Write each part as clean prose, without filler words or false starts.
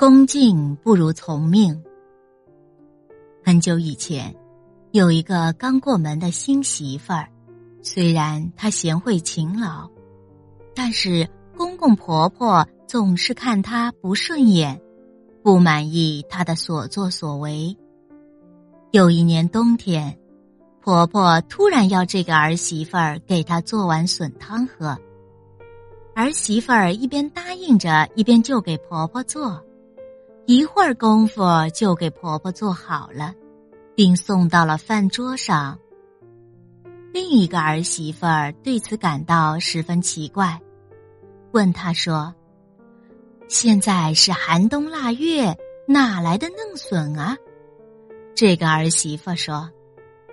恭敬不如从命。很久以前，有一个刚过门的新媳妇儿，虽然她贤惠勤劳，但是公公婆婆总是看她不顺眼，不满意她的所作所为。有一年冬天，婆婆突然要这个儿媳妇儿给她做碗笋汤喝，儿媳妇儿一边答应着，一边就给婆婆做，一会儿功夫就给婆婆做好了，并送到了饭桌上。另一个儿媳妇儿对此感到十分奇怪，问她说：“现在是寒冬腊月，哪来的嫩笋啊？”这个儿媳妇说：“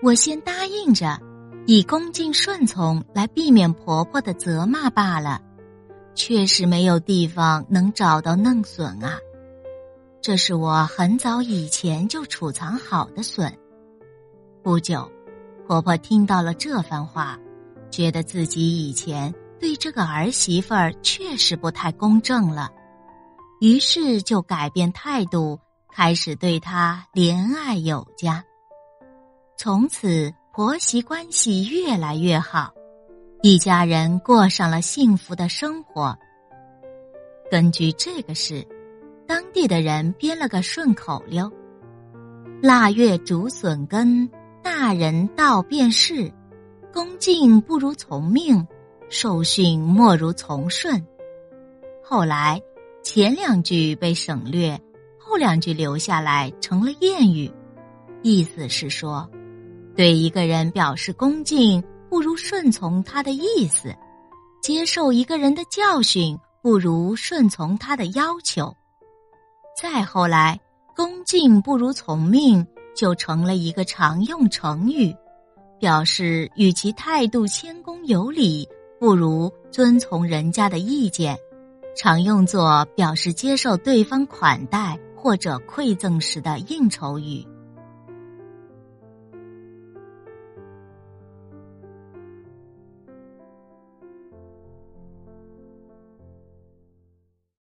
我先答应着，以恭敬顺从来避免婆婆的责骂罢了，确实没有地方能找到嫩笋啊，这是我很早以前就储藏好的笋。”不久，婆婆听到了这番话，觉得自己以前对这个儿媳妇儿确实不太公正了，于是就改变态度，开始对她怜爱有加。从此婆媳关系越来越好，一家人过上了幸福的生活。根据这个事，当地的人编了个顺口溜：“腊月竹笋根，大人道便是，恭敬不如从命，受训莫如从顺。”后来前两句被省略，后两句留下来成了谚语，意思是说，对一个人表示恭敬不如顺从他的意思，接受一个人的教训不如顺从他的要求。再后来，恭敬不如从命就成了一个常用成语，表示与其态度谦恭有礼，不如遵从人家的意见，常用作表示接受对方款待或者馈赠时的应酬语。